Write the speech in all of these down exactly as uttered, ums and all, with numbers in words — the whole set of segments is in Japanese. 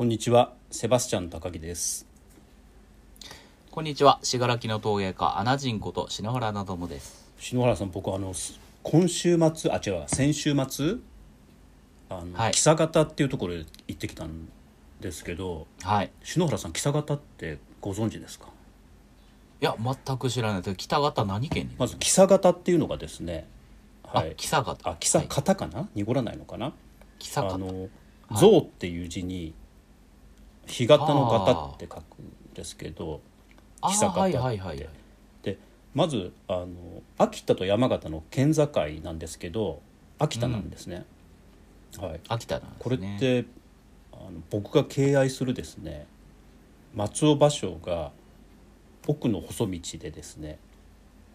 こんにちは、セバスチャン高木です。こんにちは、信楽の陶芸家アナジンこと篠原などもです。篠原さん、僕あの今週末、あ違う先週末あの、はい、象潟っていうところへ行ってきたんですけど、はい、篠原さん、象潟ってご存知ですか？いや、全く知らないです。北方何県に？まず象潟っていうのがですね、はい、あ、象潟、あ、象潟かな、はい、濁らないのかな、象潟、あの象っていう字に、はい、干潟の潟って書くんですけど、あ、象潟って、はいはいはい、でまずあの秋田と山形の県境なんですけど、秋田なんですね、うん、はい、秋田なんですね。これってあの僕が敬愛するですね、松尾芭蕉が奥の細道でですね、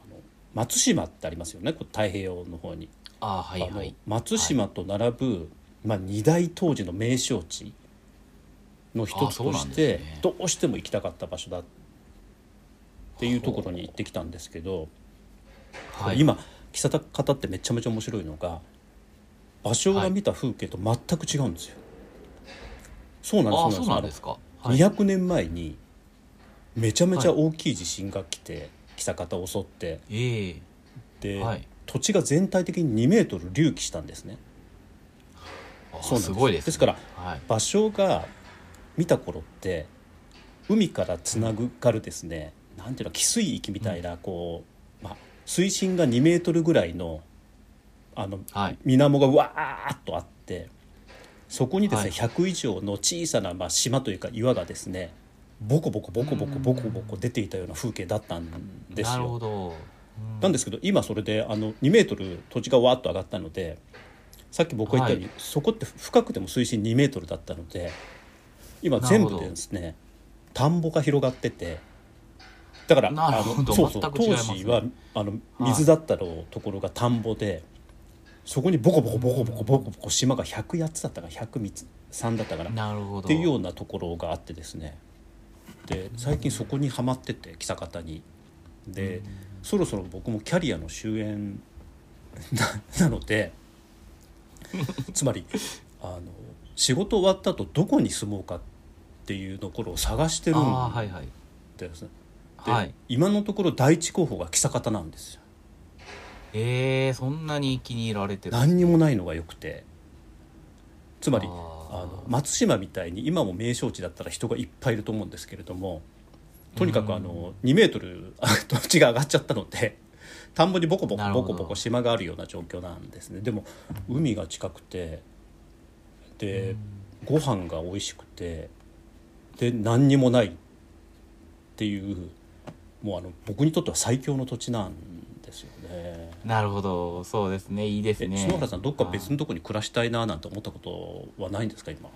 あの松島ってありますよね、こう太平洋の方に、あ、はいはい、あの松島と並ぶ、はい、まあ、二大当時の名勝地の一つとして、ね、どうしても行きたかった場所だっていうところに行ってきたんですけど、はい、今象潟ってめちゃめちゃ面白いのが、芭蕉が見た風景と全く違うんですよ、はい、そうなんです、そうなんですか、はい、にひゃくねんまえにめちゃめちゃ大きい地震が来て、象潟を襲って、はい、で、はい、土地が全体的ににメートル隆起したんですね。あ、そうなんです。すごいですね。ですから、はい、芭蕉が見た頃って海からつなぐからですね、なんていうの、汽水域みたいな、うん、こう、まあ、水深がにメートルぐらいのあの、はい、水面がわーっとあって、そこにですね、はい、ひゃくいじょうの小さな、まあ、島というか岩がですね、ボコボコボコボコボコボコ出ていたような風景だったんですよ。なるほど。うん、なんですけど今それであのにメートル土地がわーっと上がったので、さっき僕が言ったように、はい、そこって深くても水深にメートルだったので、今全部でですね、田んぼが広がってて、だからあのそうそう、当時はあの水だったところが田んぼで、そこにボコボコボコボコボコボコ島がひゃくはちつだったかひゃくさんだったかなっていうようなところがあってですね、で最近そこにはまってて、象潟に。でそろそろ僕もキャリアの終焉 な, なのでつまりあの仕事終わった後どこに住もうかっていうところを探してるんですね。で、はい、今のところ第一候補が象潟なんですよ。えー、そんなに気に入られてる、ね、何にもないのがよくて、つまりあの松島みたいに今も名勝地だったら人がいっぱいいると思うんですけれども、とにかくあのにメートル土地が上がっちゃったので田んぼにボコボコボコボコ島があるような状況なんですね。でも海が近くて、でご飯が美味しくて、で何にもないっていう、もうあの僕にとっては最強の土地なんですよね。なるほど、そうですね、いいですね。篠原さん、どっか別のとこに暮らしたいななんて思ったことはないんですか今？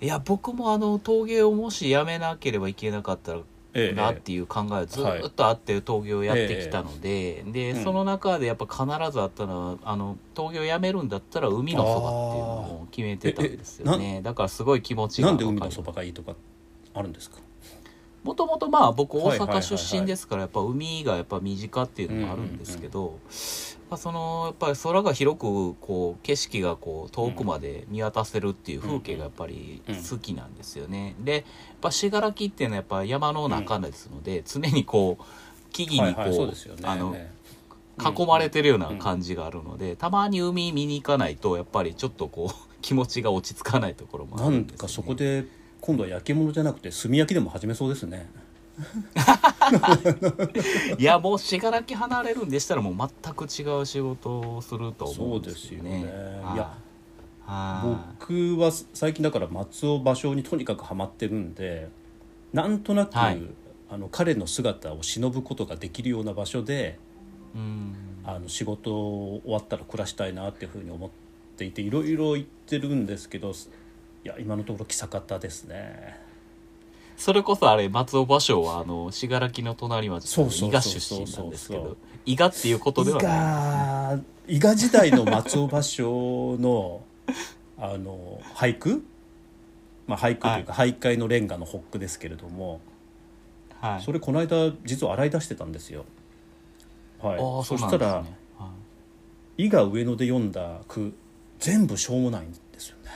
いや、僕もあの陶芸をもしやめなければいけなかったらなっていう考えはずっとあって、陶芸をやってきたので、でその中でやっぱ必ずあったのは、あの陶芸をやめるんだったら海のそばっていうのを決めてたんですよね。だからすごい気持ちが。なんで海のそばがいいとかあるんですか？もともとまあ僕大阪出身ですから、やっぱ海がやっぱ身近っていうのもあるんですけど、そのやっぱり空が広くこう景色がこう遠くまで見渡せるっていう風景がやっぱり好きなんですよね。でやっぱ信楽っていうのはやっぱ山の中ですので、常にこう木々にこうあの囲まれてるような感じがあるので、たまに海見に行かないとやっぱりちょっとこう気持ちが落ち着かないところもあるんですよね。なんかそこで今度は焼き物じゃなくて炭焼きでも始めそうですねいや、もう信楽離れるんでしたらもう全く違う仕事をすると思うんですよね。そうですよね。いや、僕は最近だから松尾芭蕉にとにかくハマってるんで、なんとなく、はい、あの彼の姿を忍ぶことができるような場所で、うん、あの仕事終わったら暮らしたいなっていうふうに思っていて、いろいろ言ってるんですけど、いや今のところ象潟ですね。それこそあれ松尾芭蕉はあの信楽の隣町の伊賀出身なんですけど、伊賀っていうことではない、伊賀時代の松尾芭蕉 の, あの俳句、まあ、俳句というか、はい、俳諧のレンガのホックですけれども、はい、それこの間実は洗い出してたんですよ、はい。あ、そしたら、ね、はい、伊賀上野で読んだ句全部しょうもないんですよね。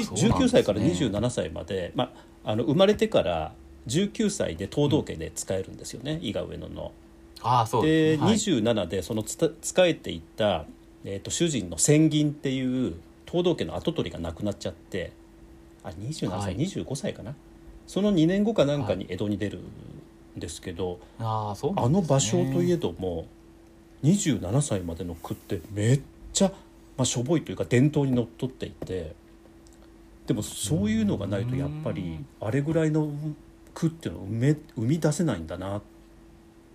じゅうきゅうさいからにじゅうななさいまで、まあ、あの生まれてからじゅうきゅうさいで藤堂家で使えるんですよね、うん、伊賀上野の。あ、そうですね。で、はい、にじゅうななでそのつた使えていった、えー、と主人の千銀っていう藤堂家の跡取りが亡くなっちゃって、あにじゅうななさい、はい、にじゅうごさいかな、そのにねんごかなんかに江戸に出るんですけど、はい、あ, そうなんですね。あの芭蕉といえどもにじゅうななさいまでの句ってめっちゃ、まあ、しょぼいというか伝統にのっとっていて、でもそういうのがないとやっぱりあれぐらいの句っていうのを生み出せないんだなって。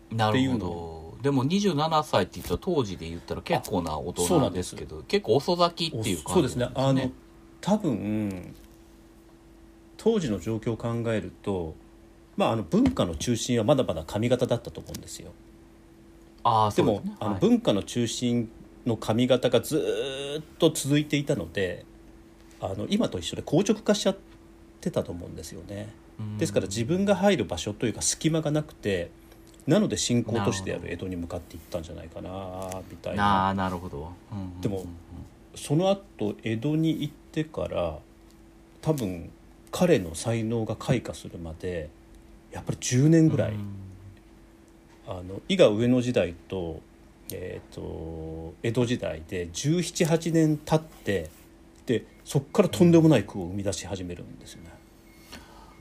なるほど。でもにじゅうななさいって言ったら当時で言ったら結構な大人なんですけど、結構遅咲きっていう感じ、ね、そうですね。あの多分当時の状況を考えると、まあ、あの文化の中心はまだまだ上方だったと思うんですよ。あ、そうですね。でも、はい、あの文化の中心の上方がずっと続いていたので、あの今と一緒で硬直化しちゃってたと思うんですよね。ですから自分が入る場所というか隙間がなくて、なので信仰としてある江戸に向かっていったんじゃないかなみたいな。あ、なるほど、うんうんうんうん、でもその後江戸に行ってから多分彼の才能が開花するまでやっぱりじゅうねんぐらい、うん、あの伊賀上野時代 と,、えー、と江戸時代でじゅうななはちねん経って、でそこからとんでもない句を生み出し始めるんですよね。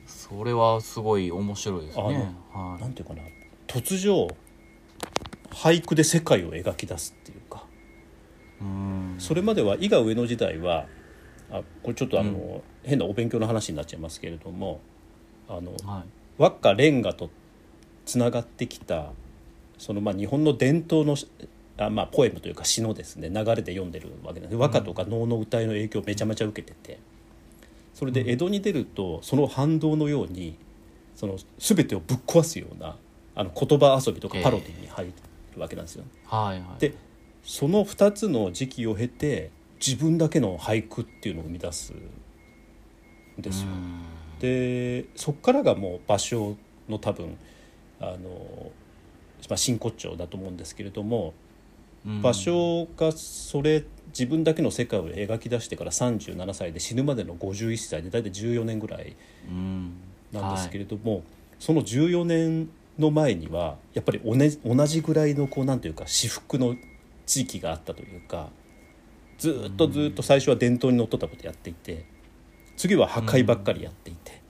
それはすごい面白いですね。あの、はい、なんていうかな、突如俳句で世界を描き出すっていうか、うーん、それまでは伊賀上野時代は、あ、これちょっとあの、うん、変なお勉強の話になっちゃいますけれども、あの、はい、和歌連歌とつながってきたその、まあ、日本の伝統のあ、まあ、ポエムというか詩のですね流れで読んでるわけなんです。和歌とか能の歌いの影響をめちゃめちゃ受けてて、それで江戸に出るとその反動のようにその全てをぶっ壊すようなあの言葉遊びとかパロディに入るわけなんですよ、ね、えーはいはい、でそのふたつの時期を経て自分だけの俳句っていうのを生み出すんですよ。でそこからがもう芭蕉の多分あの、まあ、真骨頂だと思うんですけれども、芭蕉がそれ自分だけの世界を描き出してからさんじゅうななさいで死ぬまでのごじゅういっさいで大体じゅうよねんぐらいなんですけれども、はい、そのじゅうよねんの前にはやっぱりお、ね、同じぐらいのこうなんていうか私服の地域があったというか、ずっとずっと最初は伝統にのっとったことやっていて、次は破壊ばっかりやっていて、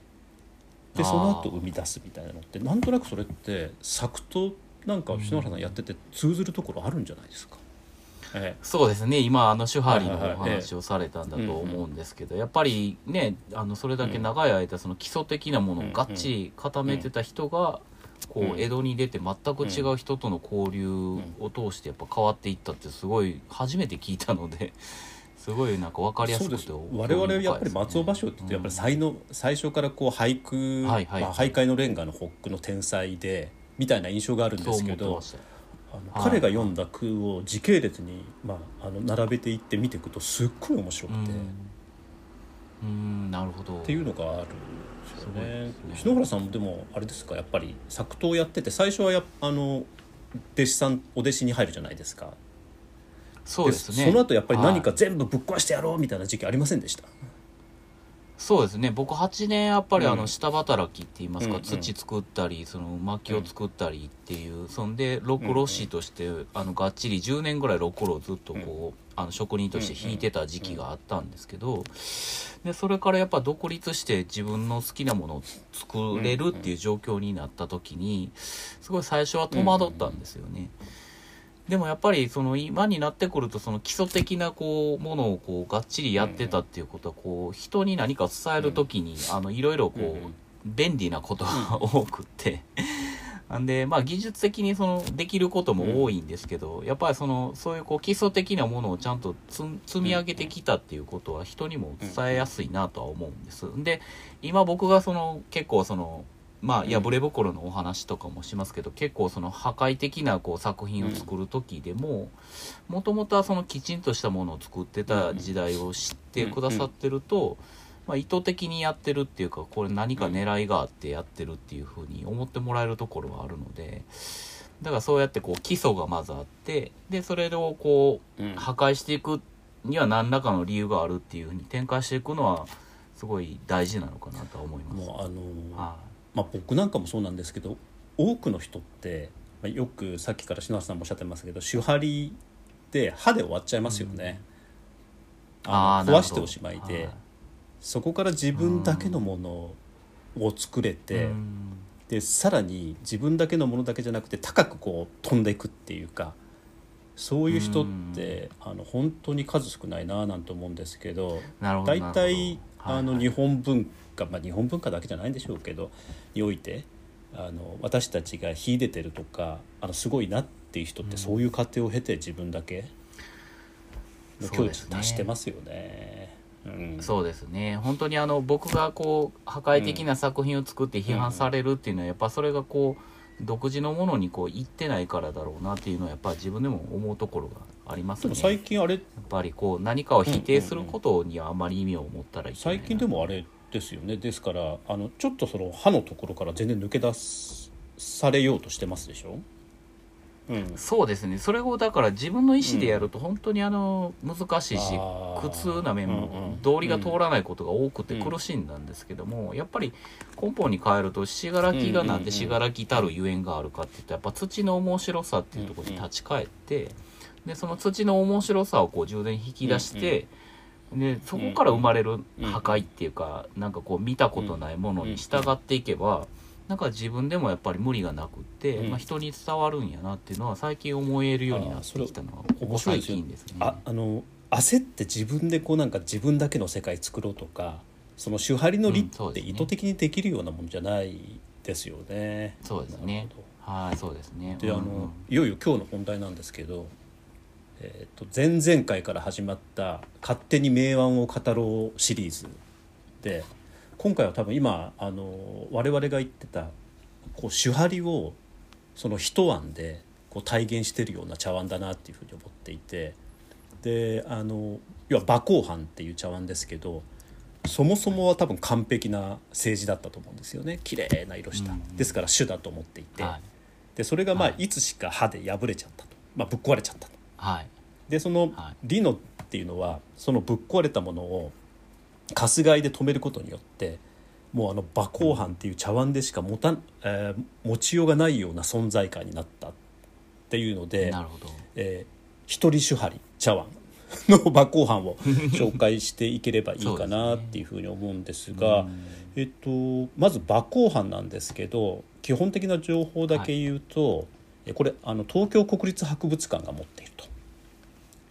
でその後生み出すみたいなのって、なんとなくそれって作となんか篠原さんやってて通ずるところあるんじゃないですか。ええ、そうですね。今あのシュハリのお話をされたんだと思うんですけど、やっぱりね、あのそれだけ長い間その基礎的なものをガッチ固めてた人がこう江戸に出て全く違う人との交流を通してやっぱ変わっていったってすごい初めて聞いたので、すごいなんか分かりやすくてす、ね、我々やっぱり松尾芭蕉ってってやっぱり才能、うん、最初からこう俳句、はいはいまあ、俳諧の連歌の発句の天才でみたいな印象があるんですけど、あの彼が読んだ句を時系列に、まあ、あの並べていって見ていくとすっごい面白くて、うんうん、なるほどっていうのがある。ね、篠原さんもでもあれですか、やっぱり作陶やってて最初はやあの弟子さんお弟子に入るじゃないですか。そうですね。でその後やっぱり何か全部ぶっ壊してやろうみたいな時期ありませんでした？そうですね。僕はちねんやっぱりあの下働きって言いますか、うん、土作ったりその薪を作ったりっていう、うん、そんでろくろ師としてあのがっちりじゅうねんぐらいろくろをずっとこう、うん、あの職人として弾いてた時期があったんですけど、でそれからやっぱ独立して自分の好きなものを作れるっていう状況になった時にすごい最初は戸惑ったんですよね。でもやっぱりその今になってくるとその基礎的なこうものをこうがっちりやってたっていうことはこう人に何か伝えるときにあのいろいろこう便利なことが多くってなんでまあ技術的にそのできることも多いんですけど、やっぱりそのそういうこう基礎的なものをちゃんと積み上げてきたっていうことは人にも伝えやすいなとは思うんです。で今僕がその結構そのまあ、破れ袋のお話とかもしますけど、結構その破壊的なこう作品を作る時でももともとはそのきちんとしたものを作ってた時代を知ってくださってると、まあ意図的にやってるっていうかこれ何か狙いがあってやってるっていうふうに思ってもらえるところはあるので、だからそうやってこう基礎がまずあって、でそれをこう破壊していくには何らかの理由があるっていうふうに展開していくのはすごい大事なのかなとは思います。もうあのーはあまあ、僕なんかもそうなんですけど、多くの人って、まあ、よくさっきから篠原さんもおっしゃってますけど、手張りで歯で終わっちゃいますよね、うん、あのあ壊しておしまいで、はい、そこから自分だけのものを作れて、うん、でさらに自分だけのものだけじゃなくて高くこう飛んでいくっていうか、そういう人って、うん、あの本当に数少ないななんて思うんですけど、だいたいあの日本文化、まあ、日本文化だけじゃないんでしょうけどにおいて、あの私たちが秀でてるとかあのすごいなっていう人って、うん、そういう過程を経て自分だけの境地達してますよね。うん、そうですね。本当にあの僕がこう破壊的な作品を作って批判されるっていうのは、やっぱそれがこう独自のものにこういってないからだろうなっていうのはやっぱり自分でも思うところがありますね。でも最近あれやっぱりこう何かを否定することにはあまり意味を持ったらいけないな、うんうんうん、最近でもあれですよね。ですからあのちょっとその歯のところから全然抜け出されようとしてますでしょ、うん、そうですね。それをだから自分の意思でやると本当にあの難しいし、うん、苦痛な面も道理が通らないことが多くて苦しんだんですけども、うん、やっぱり根本に変えると、信楽がなんで信楽たるゆえんがあるかっていったら、やっぱ土の面白さっていうところに立ち返って、でその土の面白さをこう充電引き出して、でそこから生まれる破壊っていうか、なんかこう見たことないものに従っていけば、なんか自分でもやっぱり無理がなくって、うんまあ、人に伝わるんやなっていうのは最近思えるようになってきたのはここ最近ですね。ああの焦って自分でこうなんか自分だけの世界作ろうとか、その手張りの理って意図的にできるようなもんじゃないですよね。そうですね。はい、そうですね。で、あのいよいよ今日の本題なんですけど、えー、と前々回から始まった勝手に名盤を語ろうシリーズで、今回は多分今あの我々が言ってたこう手張りをその一腕でこう体現してるような茶碗だなっていうふうに思っていて、であの要は馬公飯っていう茶碗ですけど、そもそもは多分完璧な政治だったと思うんですよね。綺麗な色した、うん、ですから主だと思っていて、はい、でそれがまあいつしか歯で破れちゃったと、まあ、ぶっ壊れちゃったと、はい、でその理のっていうのはそのぶっ壊れたものをかすがいで止めることによって、もうあの馬公飯っていう茶碗でしか 持, た、えー、持ちようがないような存在感になったっていうので、なるほど、えー、一人手張り茶碗の馬公飯を紹介していければいいかなっていうふうに思うんですが、ですね、えっと、まず馬公飯なんですけど、基本的な情報だけ言うと、はい、これあの東京国立博物館が持っていると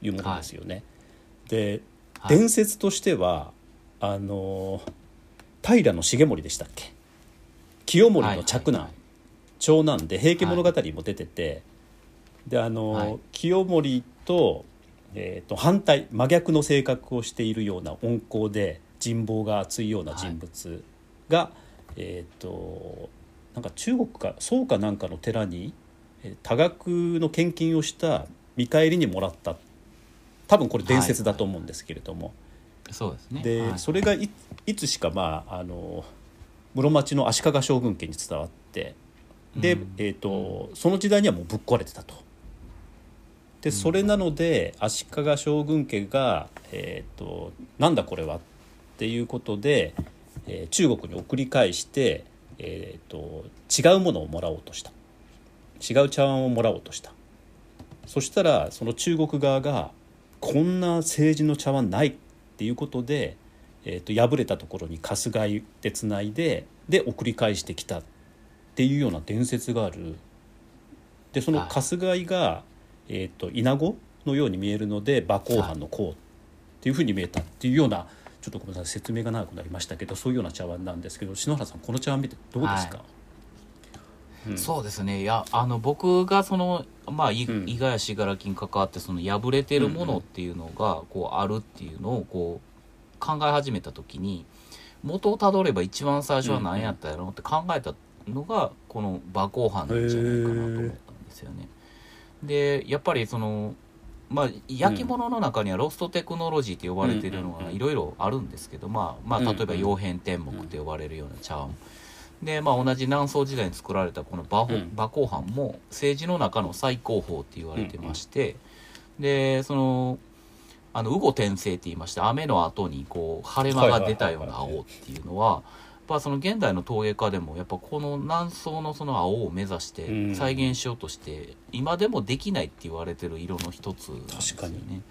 いうものですよね、はい、で、はい、伝説としてはあの平重盛でしたっけ、清盛の嫡男、はいはいはい、長男で平家物語も出てて、はい、であの、はい、清盛 と,、えー、と反対真逆の性格をしているような温厚で人望が厚いような人物が、はい、えー、となんか中国か宋かなんかの寺に多額の献金をした見返りにもらった、多分これ伝説だと思うんですけれども、はいはい、そうですね、で、はい、それが い, いつしか、まあ、あの室町の足利将軍家に伝わってで、うんえーとうん、その時代にはもうぶっ壊れてたと。でそれなので、うん、足利将軍家が、えーと、なんだこれはっていうことで、えー、中国に送り返して、えーと、違うものをもらおうとした、違う茶碗をもらおうとした。そしたらその中国側がこんな政治の茶碗ないっていうことで、えー、と破れたところにかすがいでつないでで送り返してきたっていうような伝説がある。でそのかすがいが、えー、とイナゴのように見えるので馬公飯の公っていうふうに見えたっていうような、ちょっとごめんなさい説明が長くなりましたけど、そういうような茶碗なんですけど、篠原さんこの茶碗見てどうですか？はい、うん、そうですね。いやあの僕がそのまあ、伊賀や信楽に関わってその破れてるものっていうのがこうあるっていうのをこう考え始めた時に、元をたどれば一番最初は何やったやろうって考えたのがこの馬公飯なんじゃないかなと思ったんですよね。でやっぱりそのまあ焼き物の中にはロストテクノロジーって呼ばれてるのがいろいろあるんですけど、まあまあ例えば曜変天目って呼ばれるような茶碗で、まあ、同じ南宋時代に作られたこの馬公飯も政治の中の最高峰って言われてまして、うん、でそのあの雨後天晴って言いまして、雨の後にこう晴れ間が出たような青っていうのは、やっぱその現代の陶芸家でもやっぱこの南宋のその青を目指して再現しようとして今でもできないって言われてる色の一つなんですよね。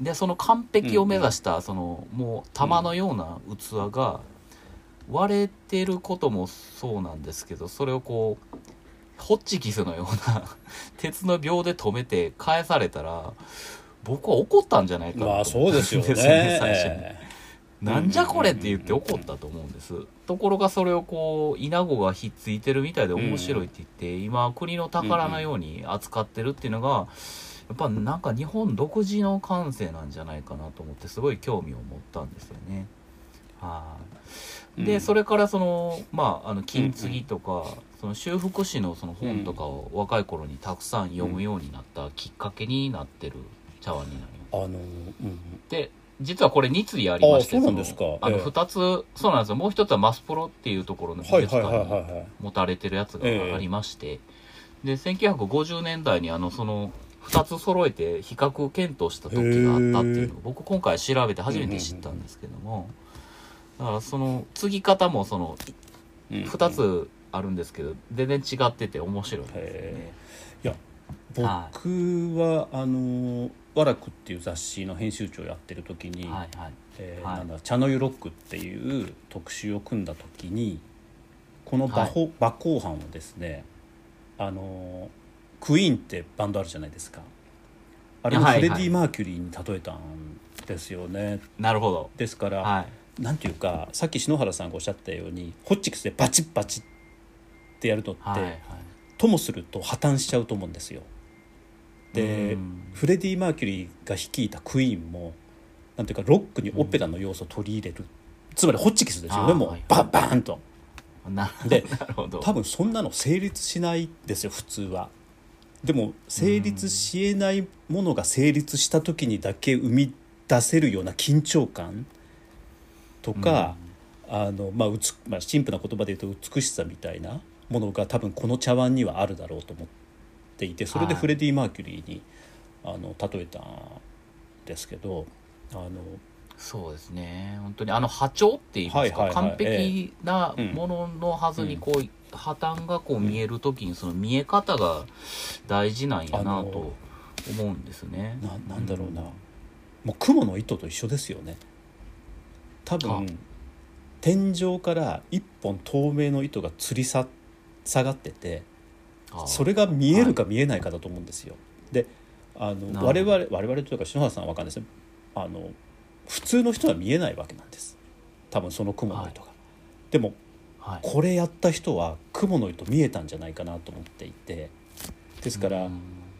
でその完璧を目指したそのもう玉のような器が割れてることもそうなんですけど、それをこうホッチキスのような鉄の鋲で止めて返されたら僕は怒ったんじゃないかなと。まあそうですよね。最初になんじゃこれって言って怒ったと思うんです。ところがそれをこう稲子がひっついてるみたいで面白いって言って、うん、今国の宝のように扱ってるっていうのがやっぱなんか日本独自の感性なんじゃないかなと思ってすごい興味を持ったんですよね。はあ、で、うん、それからそのまああの金継ぎとか、うん、その修復師のその本とかを若い頃にたくさん読むようになったきっかけになってる茶碗になります。あのうん、で実はこれふたつありまして、あ、そうなんですか。あのふたつ、ええ、そうなんですよ。もうひとつはマスプロっていうところの美術館に持たれてるやつがありまして、でせんきゅうひゃくごじゅうねんだいにあのそのふたつ揃えて比較検討した時があったっていうのを僕今回調べて初めて知ったんですけども、だからその継ぎ方もそのふたつあるんですけど全然違ってて面白いですね。いや僕はあのー和楽っていう雑誌の編集長をやってる時に、はいはいえーはい、なんだ茶の湯ロックっていう特集を組んだ時にこの馬帆、はい、馬鋼版をですね、あのクイーンってバンドあるじゃないですか、あれをフレディ・マーキュリーに例えたんですよね、はいはい、なるほど。ですから、はい、なんていうかさっき篠原さんがおっしゃったようにホッチキスでバチッバチッってやるとって、はいはい、ともすると破綻しちゃうと思うんですよ。でフレディ・マーキュリーが率いたクイーンもなんていうかロックにオペラの要素を取り入れる、うん、つまりホッチキスですよね。もうバンバンとなでなるほど。多分そんなの成立しないですよ普通は。でも成立しえないものが成立した時にだけ生み出せるような緊張感とか、うん、あのまあうつまあ、シンプルな言葉で言うと美しさみたいなものが多分この茶碗にはあるだろうと思っていて、それでフレディ・マーキュリーに、はい、あの例えたんですけど、あのそうですね、本当にあの波長っていいますか、はいはいはい、完璧なもののはずにこう、ええ、破綻がこう見える時にその見え方が大事なんやなと思うんですね。な、なんだろうな、うん、もう雲の糸と一緒ですよね。多分天井から一本透明の糸が吊りさ下がっててそれが見えるか見えないかだと思うんですよ。はい、であの我々我々というか篠原さんは分かんないですね。あの普通の人は見えないわけなんです多分その雲の糸が、はい、でも、はい、これやった人は雲の糸見えたんじゃないかなと思っていて、ですから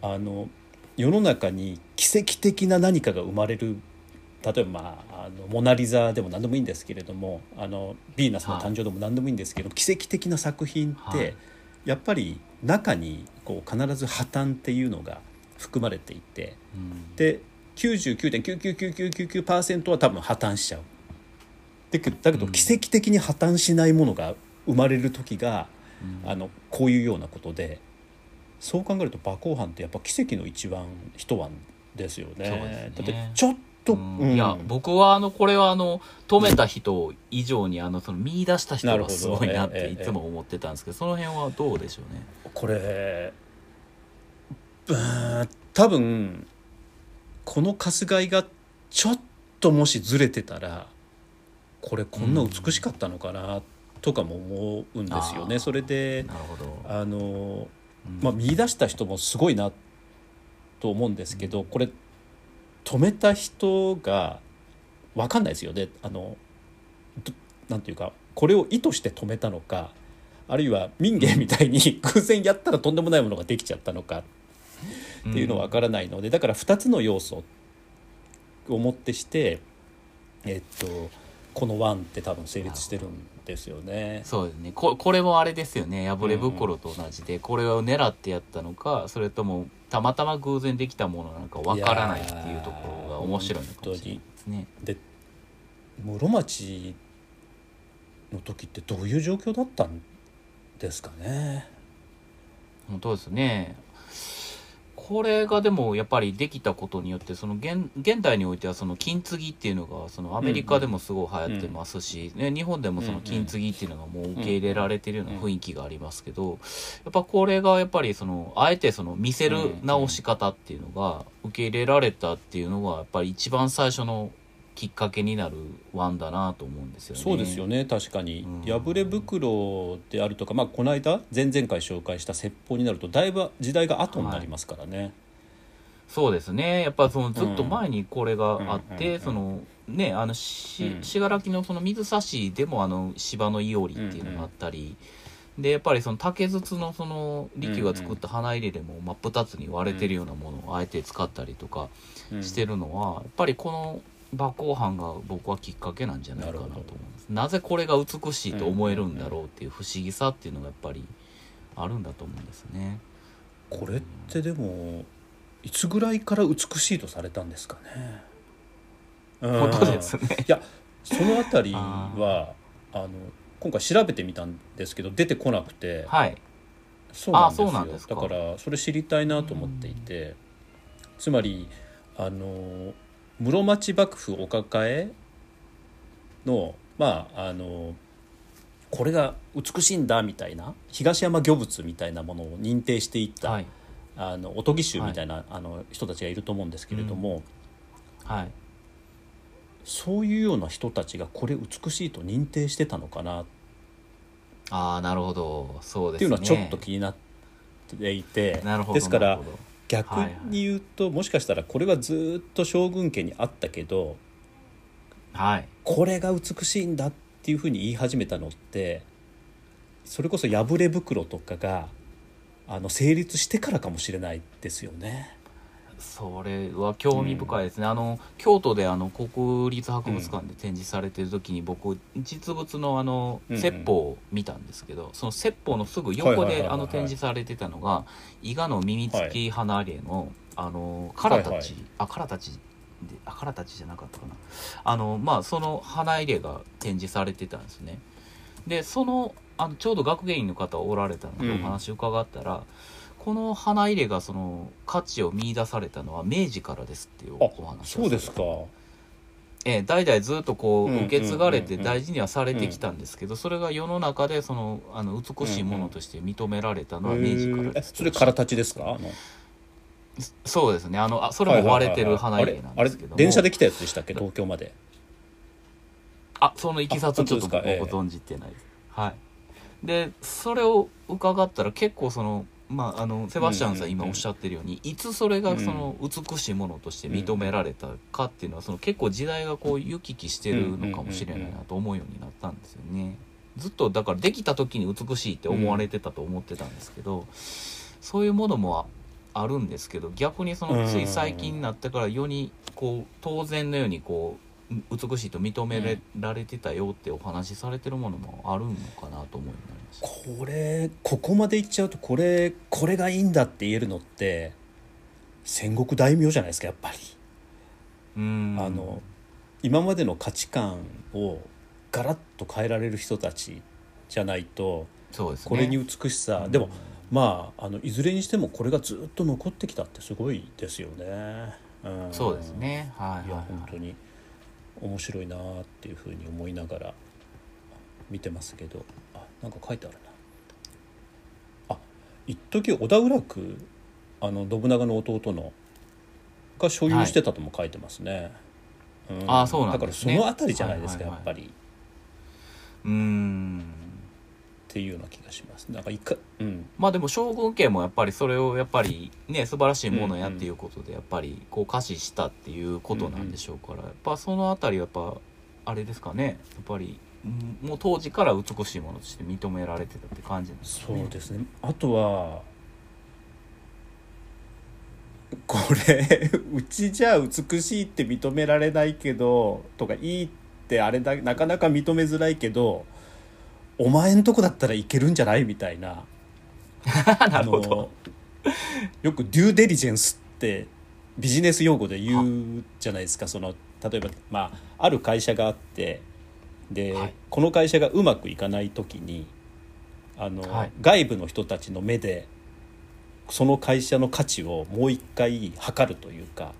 あの世の中に奇跡的な何かが生まれる、例えば、まあ、あのモナリザでも何でもいいんですけれども、あのヴィーナスの誕生でも何でもいいんですけど、はい、奇跡的な作品って、はい、やっぱり中にこう必ず破綻っていうのが含まれていて、うん、で きゅうじゅうきゅうてんきゅうきゅうきゅうきゅうきゅうきゅうパーセント は多分破綻しちゃう。でだけど奇跡的に破綻しないものが生まれる時が、うん、あのこういうようなことで、そう考えると馬鋼版ってやっぱ奇跡の一椀一椀ですよ ね, そうですね。だってちょっと、うん、いや僕はあのこれはあの止めた人以上にあのその見出した人がすごいなっていつも思ってたんですけど、その辺はどうでしょうね。これ多分このかすがいがちょっともしずれてたらこれこんな美しかったのかなとかも思うんですよね、うん、それでなるほど、あの、まあ、見出した人もすごいなと思うんですけど、うん、これ止めた人が分かんないですよね。あのなんていうかこれを意図して止めたのか、あるいは民芸みたいに偶然やったらとんでもないものができちゃったのかっていうのは分からないので、だからふたつの要素をもってして、えっと、このいちって多分成立してるんですよね。そうですね。 こ, これもあれですよね、破れ袋と同じで、これを狙ってやったのかそれともたまたま偶然できたものなのか分からないっていうところが面白いのかもしれないですね。で室町の時ってどういう状況だったんですかね。本当ですね。これがでもやっぱりできたことによってその 現, 現代においてはその金継ぎっていうのがそのアメリカでもすごい流行ってますし、うんうんね、日本でもその金継ぎっていうのがもう受け入れられてるような雰囲気がありますけど、やっぱこれがやっぱりそのあえてその見せる直し方っていうのが受け入れられたっていうのがやっぱり一番最初のきっかけになるワンだなと思うんですよね。そうですよね、確かに、うん、破れ袋であるとか、まあ、この間前々回紹介した説法になるとだいぶ時代が後になりますからね、はい、そうですね、やっぱりずっと前にこれがあって、うん、そのね、あのし、うん、信楽のその水差しでもあの芝のいおりっていうのがあったり、うん、でやっぱりその竹筒のその利休が作った花入れでも真っ二つに割れてるようなものをあえて使ったりとかしてるのはやっぱりこの馬行藩が僕はきっかけなんじゃないかなと思うんです。 な, なぜこれが美しいと思えるんだろうっていう不思議さっていうのがやっぱりあるんだと思うんですね。これってでもいつぐらいから美しいとされたんですかね。本当ですね。いやそのあたりはあの今回調べてみたんですけど出てこなくて、はい、そうなんですよ。あ、そうなんですか。だからそれ知りたいなと思っていて、つまりあの室町幕府お抱えの、まあ、あのこれが美しいんだみたいな東山御物みたいなものを認定していった、はい、あのおとぎ衆みたいな、はい、あの人たちがいると思うんですけれども、うんはい、そういうような人たちがこれ美しいと認定してたのかな。あ、なるほど、そうですね。っていうのはちょっと気になっていて、なるほど、ですから逆に言うと、はいはい、もしかしたらこれはずっと将軍家にあったけど、はい、これが美しいんだっていうふうに言い始めたのってそれこそ破れ袋とかがあの成立してからかもしれないですよね。それは興味深いですね、うん、あの京都であの国立博物館で展示されている時に僕実物のあの説法を見たんですけど、うんうん、その説法のすぐ横であの展示されてたのが伊賀の耳付き花入れのあのカラタチ、あ、カラタチで、あ、カラタチじゃなかったかな、あのまあその花入れが展示されてたんですね。でそのあのちょうど学芸員の方おられたのでお話を伺ったら、うん、この花入れがその価値を見出されたのは明治からですっていうお話です。そうですか。えー、代々ずっとこう受け継がれて大事にはされてきたんですけど、うんうんうんうん、それが世の中でそのあの美しいものとして認められたのは明治からです。うんうん、えそれからたちですか。そうですね、あのあそれも割れてる花入れなんですけども、はいはいはいはい、あれあれ電車で来たやつでしたっけ、東京まで。あ、そのいきさつちょっとご存知ってないです。はい。でそれを伺ったら結構そのまあ、あのセバスチャンさん今おっしゃってるように、うんうん、いつそれがその美しいものとして認められたかっていうのはその結構時代がこう行き来してるのかもしれないなと思うようになったんですよね。ずっとだからできた時に美しいって思われてたと思ってたんですけど、うん、そういうものもあるんですけど、逆にそのつい最近になってからよりこう当然のようにこう美しいと認められてたよってお話しされてるものもあるのかなと思います。これここまでいっちゃうとこれこれがいいんだって言えるのって戦国大名じゃないですか、やっぱり。うーん、あの今までの価値観をガラッと変えられる人たちじゃないと。そうですね、これに美しさ、うん、でもまあ、あのいずれにしてもこれがずっと残ってきたってすごいですよね。うん、そうですね、はい、いや本当に面白いなっていうふうに思いながら見てますけど、なんか書いてあるな。あ、一時織田浦区、あの信長の弟のが所有してたとも書いてますね。はい、うん、ああ、そうなんですね。だからそのあたりじゃないですか、はいはいはい、やっぱり。うーんっていうような気がします。なんか一回、うん、まあでも将軍家もやっぱりそれをやっぱりね素晴らしいものやっていうことでやっぱりこう可視したっていうことなんでしょうから、うんうん、やっぱそのあたりはやっぱあれですかね、やっぱり。もう当時から美しいものとして認められてたって感じなんですね。そうですね。あとはこれうちじゃ美しいって認められないけどとかいいってあれだなかなか認めづらいけどお前んとこだったらいけるんじゃないみたいななるほどよくデューデリジェンスってビジネス用語で言うじゃないですか。その例えば、まあ、ある会社があってではい、この会社がうまくいかない時にあの、はい、外部の人たちの目でその会社の価値をもう一回測るというか、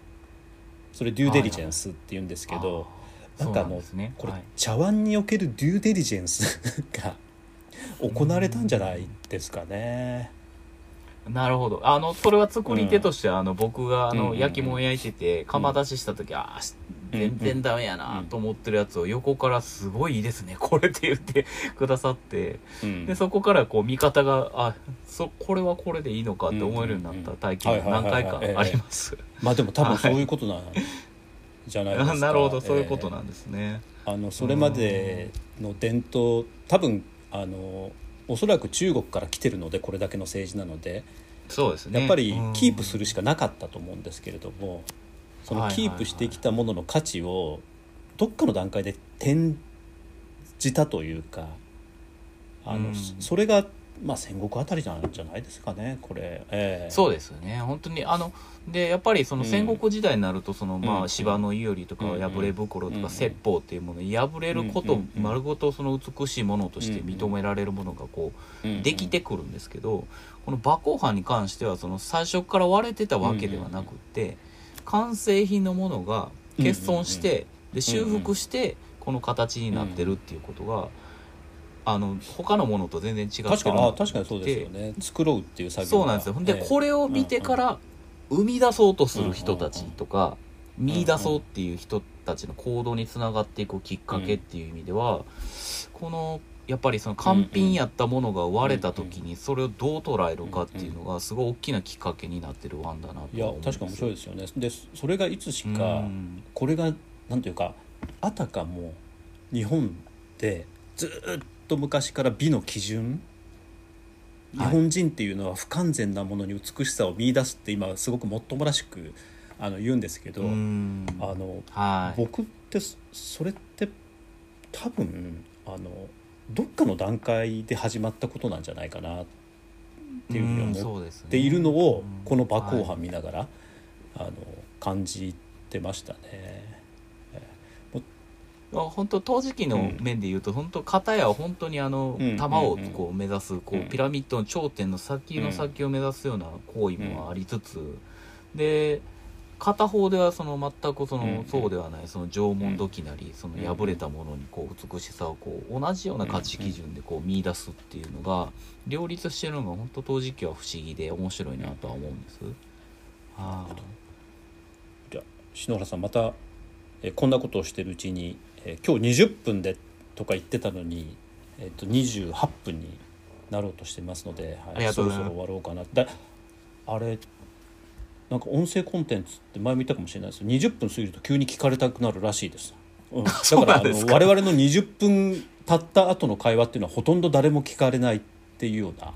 それデューデリジェンスっていうんですけど、なんかあのこれ茶碗におけるデューデリジェンスが行われたんじゃないですかね。なるほど。あのそれは作り手として、うん、あの僕があの、うんうんうん、焼きもん焼いてて釜出しした時、うん、あ全然ダメやなと思ってるやつを横からすごいいいですねこれって言ってくださって、うん、でそこからこう見方があそこれはこれでいいのかって思えるようになった体験が何回かあります。まあでも多分そういうことなんじゃないですか。なるほど、そういうことなんですね、えー、あのそれまでの伝統、多分あのおそらく中国から来てるのでこれだけの政治なので、そうですね、やっぱりキープするしかなかったと思うんですけれども、そのキープしてきたものの価値をどっかの段階で転じたというか、あの、うん、それが、まあ、戦国あたりじゃないですかねこれ、えー、そうですね。本当にあのでやっぱりその戦国時代になるとその、うんまあ、芝の伊織とか破れ袋とか説法っていうもの、破れること丸ごとその美しいものとして認められるものがこうできてくるんですけど、この獏王に関してはその最初から割れてたわけではなくて、完成品のものが欠損してで修復してこの形になってるっていうことがあの他のものと全然違ってる。確かに、あ、確かにそうですよね。作ろうっていう作業がそうなんですよ。で、えー、これを見てから生み出そうとする人たちとか、うんうんうん、見出そうっていう人たちの行動につながっていくきっかけっていう意味では、うん、このやっぱりその完品やったものが割れた時にそれをどう捉えるかっていうのがすごい大きなきっかけになってるワンだなと思うんですよ。いや確かに面白いですよね。でそれがいつしか、うん、これがなんていうか、あたかも日本でずっと昔から美の基準、日本人っていうのは不完全なものに美しさを見出すって今すごくもっともらしくあの言うんですけど、うんあの、はい、僕ってそれって多分あのどっかの段階で始まったことなんじゃないかなっていうふうに思っているのを、うんね、この獏王見ながら、はい、あの感じてましたね。本当陶磁器の面でいうと、うん、本当片や本当にあの玉をこう目指す、こうピラミッドの頂点の先の先を目指すような行為もありつつで、片方ではその全くそのそうではないその縄文土器なりその破れたものにこう美しさをこう同じような価値基準でこう見出すっていうのが両立してるのが本当陶磁器は不思議で面白いなとは思うんです。ああ、じゃあ篠原さんまたえこんなことをしてるうちに、えー、今日にじゅっぷんでとか言ってたのに、えー、とにじゅうはっぷんになろうとしてますので、はい、そろそろ終わろうかな。だあれなんか音声コンテンツって前も言ったかもしれないです。にじゅっぷん過ぎると急に聞かれたくなるらしいです、うん、だからあの我々のにじゅっぷん経った後の会話っていうのはほとんど誰も聞かれないっていうような、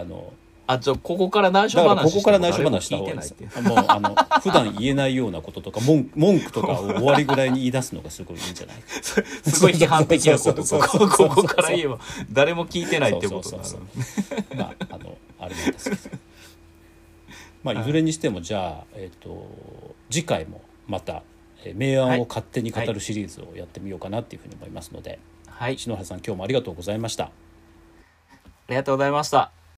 あのあちょここから内緒話しても誰も聞いてないっていうもうあの普段言えないようなこととか文句とかを終わりぐらいに言い出すのがすごいいいんじゃないすごい批判的なこととかここから言えば誰も聞いてないってことなのまああのあれなんですけど、まあいずれにしてもじゃあ、えー、と次回もまた明暗を勝手に語るシリーズをやってみようかなっていうふうに思いますので、はい、篠原さん今日もありがとうございました。ありがとうございました。